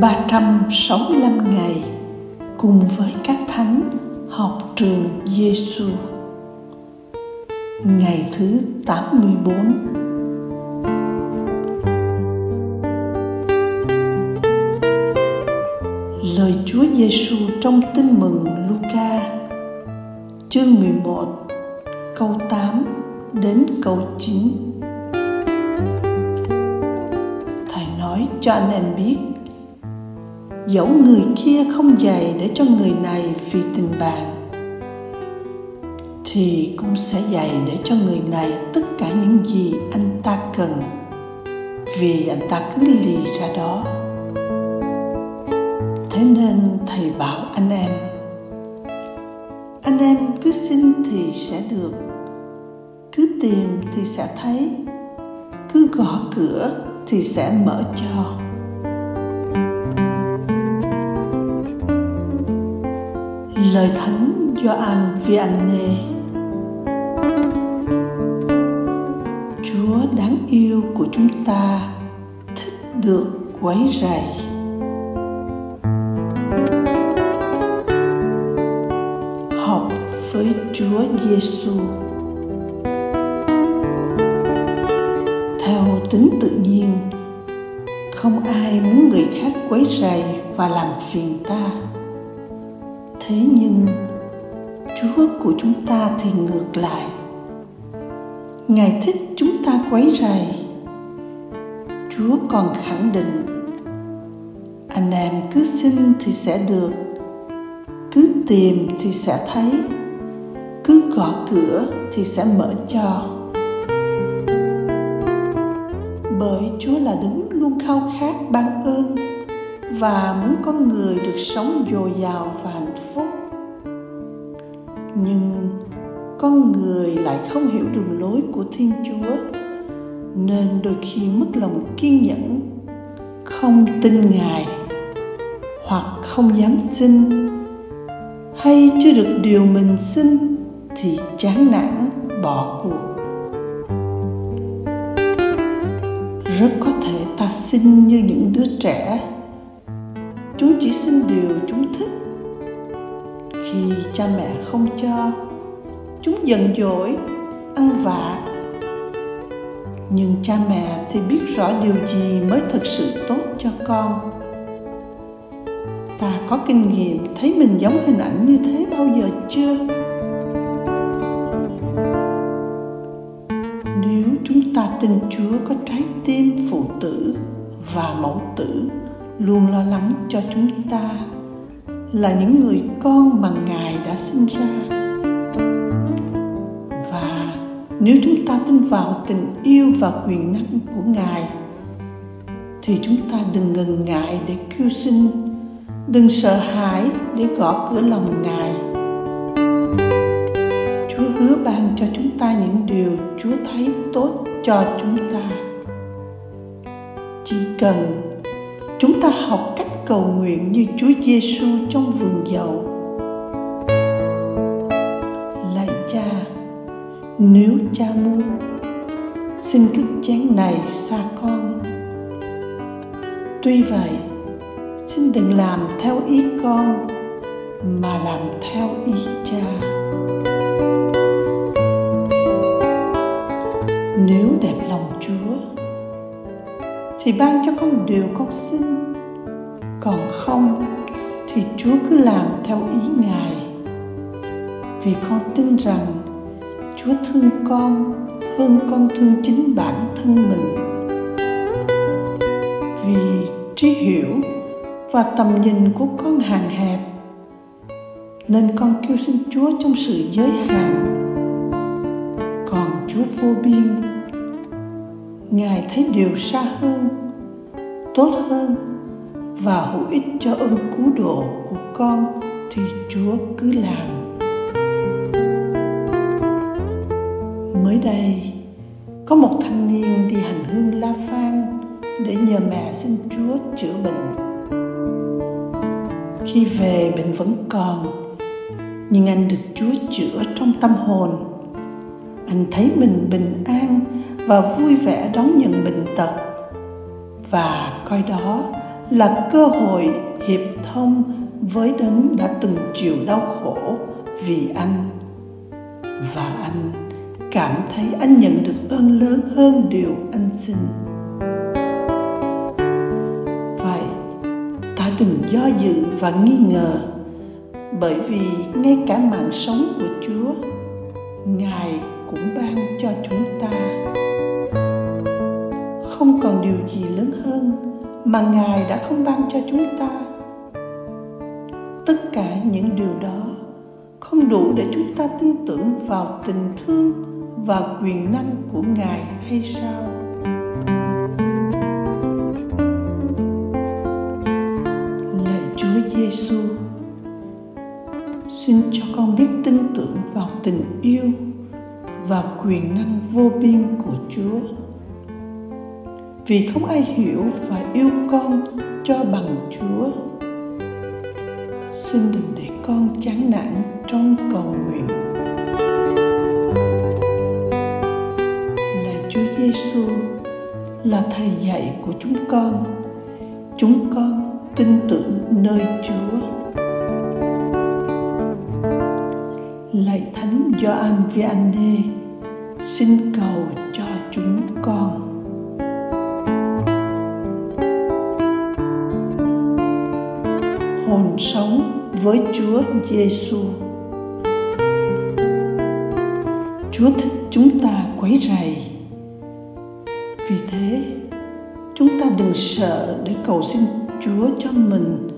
365 ngày cùng với các thánh học trường Giêsu. Ngày thứ 84. Lời Chúa Giêsu trong Tin mừng Luca, chương 11, câu 8 đến câu 9. Thầy nói cho anh em biết, dẫu người kia không dạy để cho người này vì tình bạn, thì cũng sẽ dạy để cho người này tất cả những gì anh ta cần, vì anh ta cứ lì ra đó. Thế nên thầy bảo anh em cứ xin thì sẽ được, cứ tìm thì sẽ thấy, cứ gõ cửa thì sẽ mở cho. Lời Thánh Gioan Vianney. Chúa đáng yêu của chúng ta thích được quấy rầy. Học với Chúa Giêsu. Theo tính tự nhiên, không ai muốn người khác quấy rầy và làm phiền ta. Thế nhưng Chúa của chúng ta thì ngược lại. Ngài thích chúng ta quấy rầy. Chúa còn khẳng định, anh em cứ xin thì sẽ được, cứ tìm thì sẽ thấy, cứ gõ cửa thì sẽ mở cho. Bởi Chúa là đấng luôn khao khát ban ơn và muốn con người được sống dồi dào và hạnh phúc. Nhưng con người lại không hiểu đường lối của Thiên Chúa, nên đôi khi mất lòng kiên nhẫn, không tin Ngài, hoặc không dám xin, hay chưa được điều mình xin thì chán nản bỏ cuộc. Rất có thể ta xin như những đứa trẻ, chúng chỉ xin điều chúng thích. Khi cha mẹ không cho, chúng giận dỗi, ăn vạ. Nhưng cha mẹ thì biết rõ điều gì mới thực sự tốt cho con. Ta có kinh nghiệm thấy mình giống hình ảnh như thế bao giờ chưa? Nếu chúng ta tin Chúa có trái tim phụ tử và mẫu tử, luôn lo lắng cho chúng ta, là những người con mà Ngài đã sinh ra. Và nếu chúng ta tin vào tình yêu và quyền năng của Ngài, thì chúng ta đừng ngần ngại để kêu xin, đừng sợ hãi để gõ cửa lòng Ngài. Chúa hứa ban cho chúng ta những điều Chúa thấy tốt cho chúng ta. Chỉ cần chúng ta học cách cầu nguyện như Chúa Giêsu trong vườn dậu. Lạy Cha, nếu Cha muốn, xin cứ chén này xa con. Tuy vậy, xin đừng làm theo ý con, mà làm theo ý Cha. Nếu đẹp lòng Chúa, thì ban cho con điều con xin, còn không thì Chúa cứ làm theo ý Ngài. Vì con tin rằng Chúa thương con hơn con thương chính bản thân mình. Vì trí hiểu và tầm nhìn của con hạn hẹp, nên con kêu xin Chúa trong sự giới hạn. Còn Chúa vô biên, Ngài thấy điều xa hơn, tốt hơn và hữu ích cho ơn cứu độ của con, thì Chúa cứ làm. Mới đây, có một thanh niên đi hành hương La Phan để nhờ mẹ xin Chúa chữa bệnh. Khi về, bệnh vẫn còn, nhưng anh được Chúa chữa trong tâm hồn. Anh thấy mình bình an và vui vẻ đón nhận bệnh tật, và coi đó là cơ hội hiệp thông với Đấng đã từng chịu đau khổ vì anh. Và anh cảm thấy anh nhận được ơn lớn hơn điều anh xin. Vậy, ta đừng do dự và nghi ngờ, bởi vì ngay cả mạng sống của Chúa, Ngài cũng ban cho chúng ta. Không còn điều gì lớn hơn mà Ngài đã không ban cho chúng ta. Tất cả những điều đó không đủ để chúng ta tin tưởng vào tình thương và quyền năng của Ngài hay sao? Lạy Chúa Giêsu, xin cho con biết tin tưởng vào tình yêu và quyền năng vô biên của Chúa. Vì không ai hiểu và yêu con cho bằng Chúa. Xin đừng để con chán nản trong cầu nguyện. Lạy Chúa Giêsu là Thầy dạy của chúng con. Chúng con tin tưởng nơi Chúa. Lạy Thánh Gioan Vianney, xin cầu cho chúng con. Hồn sống với Chúa Giêsu. Chúa thích chúng ta quấy rầy. Vì thế, chúng ta đừng sợ để cầu xin Chúa cho mình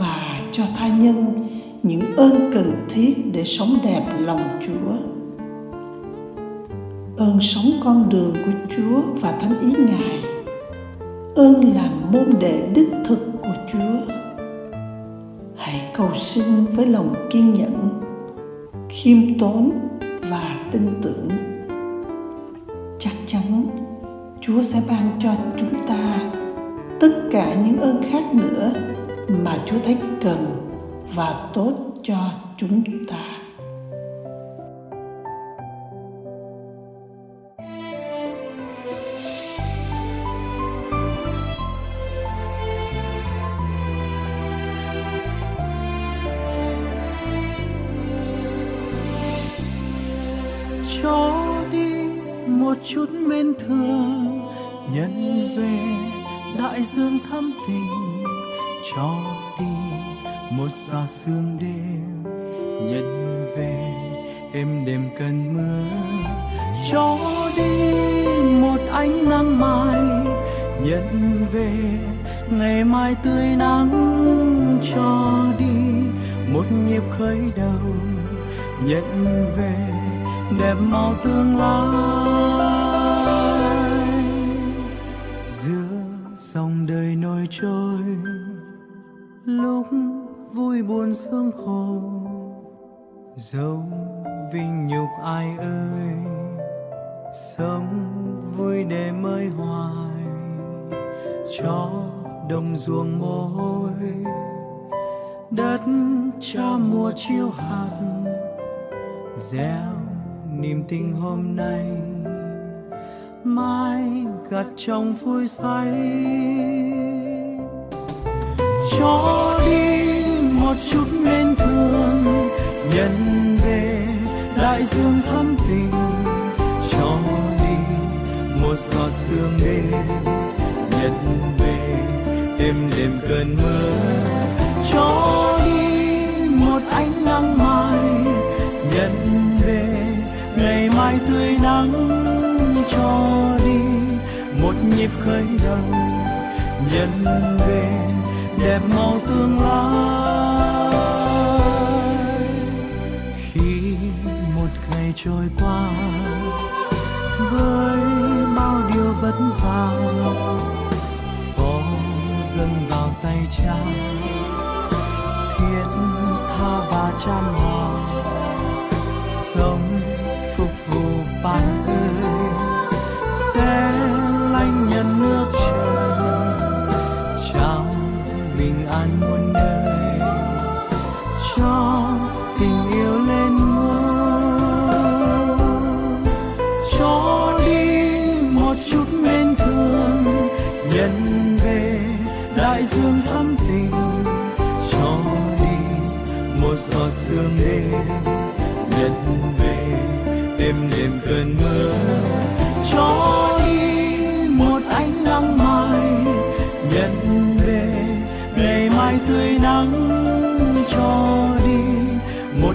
và cho tha nhân những ơn cần thiết để sống đẹp lòng Chúa. Ơn sống con đường của Chúa và thánh ý Ngài. Ơn làm môn đệ đích thực của Chúa. Hãy cầu xin với lòng kiên nhẫn, khiêm tốn và tin tưởng. Chắc chắn Chúa sẽ ban cho chúng ta tất cả những ơn khác nữa mà Chúa thấy cần và tốt cho chúng ta. Cho đi một chút mến thương, nhận về đại dương thắm tình. Cho đi một giọt sương đêm, nhận về êm đềm cơn mưa. Cho đi một ánh nắng mai, nhận về ngày mai tươi nắng. Cho đi một nhịp khởi đầu, nhận về đẹp màu tương lai. Giữa dòng đời nổi trôi, lúc vui buồn sương khổ, dẫu vinh nhục ai ơi, sống vui để mới hoài. Cho đồng ruộng mồ hôi, đất cha mùa chiêu hạt, gieo niềm tin hôm nay mai gặt trong vui say. Cho đi một chút mến thương, nhận về đại dương thắm tình. Cho đi một giọt sương đêm, nhận về đêm đêm cơn mưa. Cho đi một ánh nắng mai, nhận về ngày mai tươi nắng. Cho đi một nhịp khởi đầu, nhận về đẹp màu tương lai. Khi một ngày trôi qua với bao điều vất vả, phó dâng vào tay Cha thiết tha và chăm lo, sống phục vụ bạn ơi sẽ lanh nhận nước trời, trao bình an muôn nơi, cho tình yêu lên muôn. Cho đi một chút mến thương, nhận về đại dương thắm tình cho đi một giọt sương đêm nhận về êm đềm cơn mưa, cho đi một ánh nắng mai nhận về ngày mai tươi nắng, cho đi một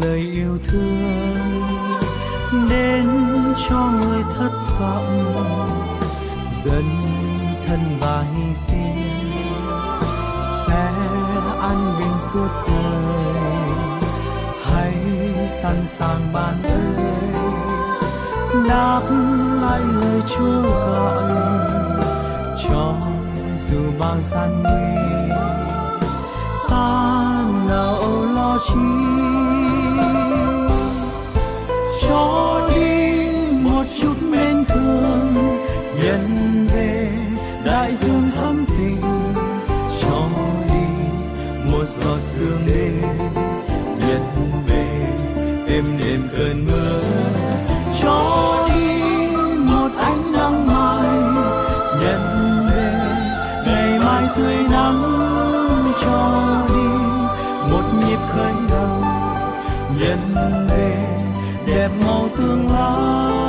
Lời yêu thương đến cho người thất vọng, dấn thân và hy sinh sẽ an bình suốt đời. Hãy sẵn sàng ban ơn đáp lại lời Chúa gọi, cho dù bao gian nguy ta nào lo chi. Cho đi một chút mến thương nhận về đại dương thắm tình, cho đi một giọt sương đêm nhận về êm đềm cơn mưa, cho đi một ánh nắng mai nhận về ngày mai tươi nắng, cho đi một nhịp khởi đầu nhận về đẹp màu tương lai.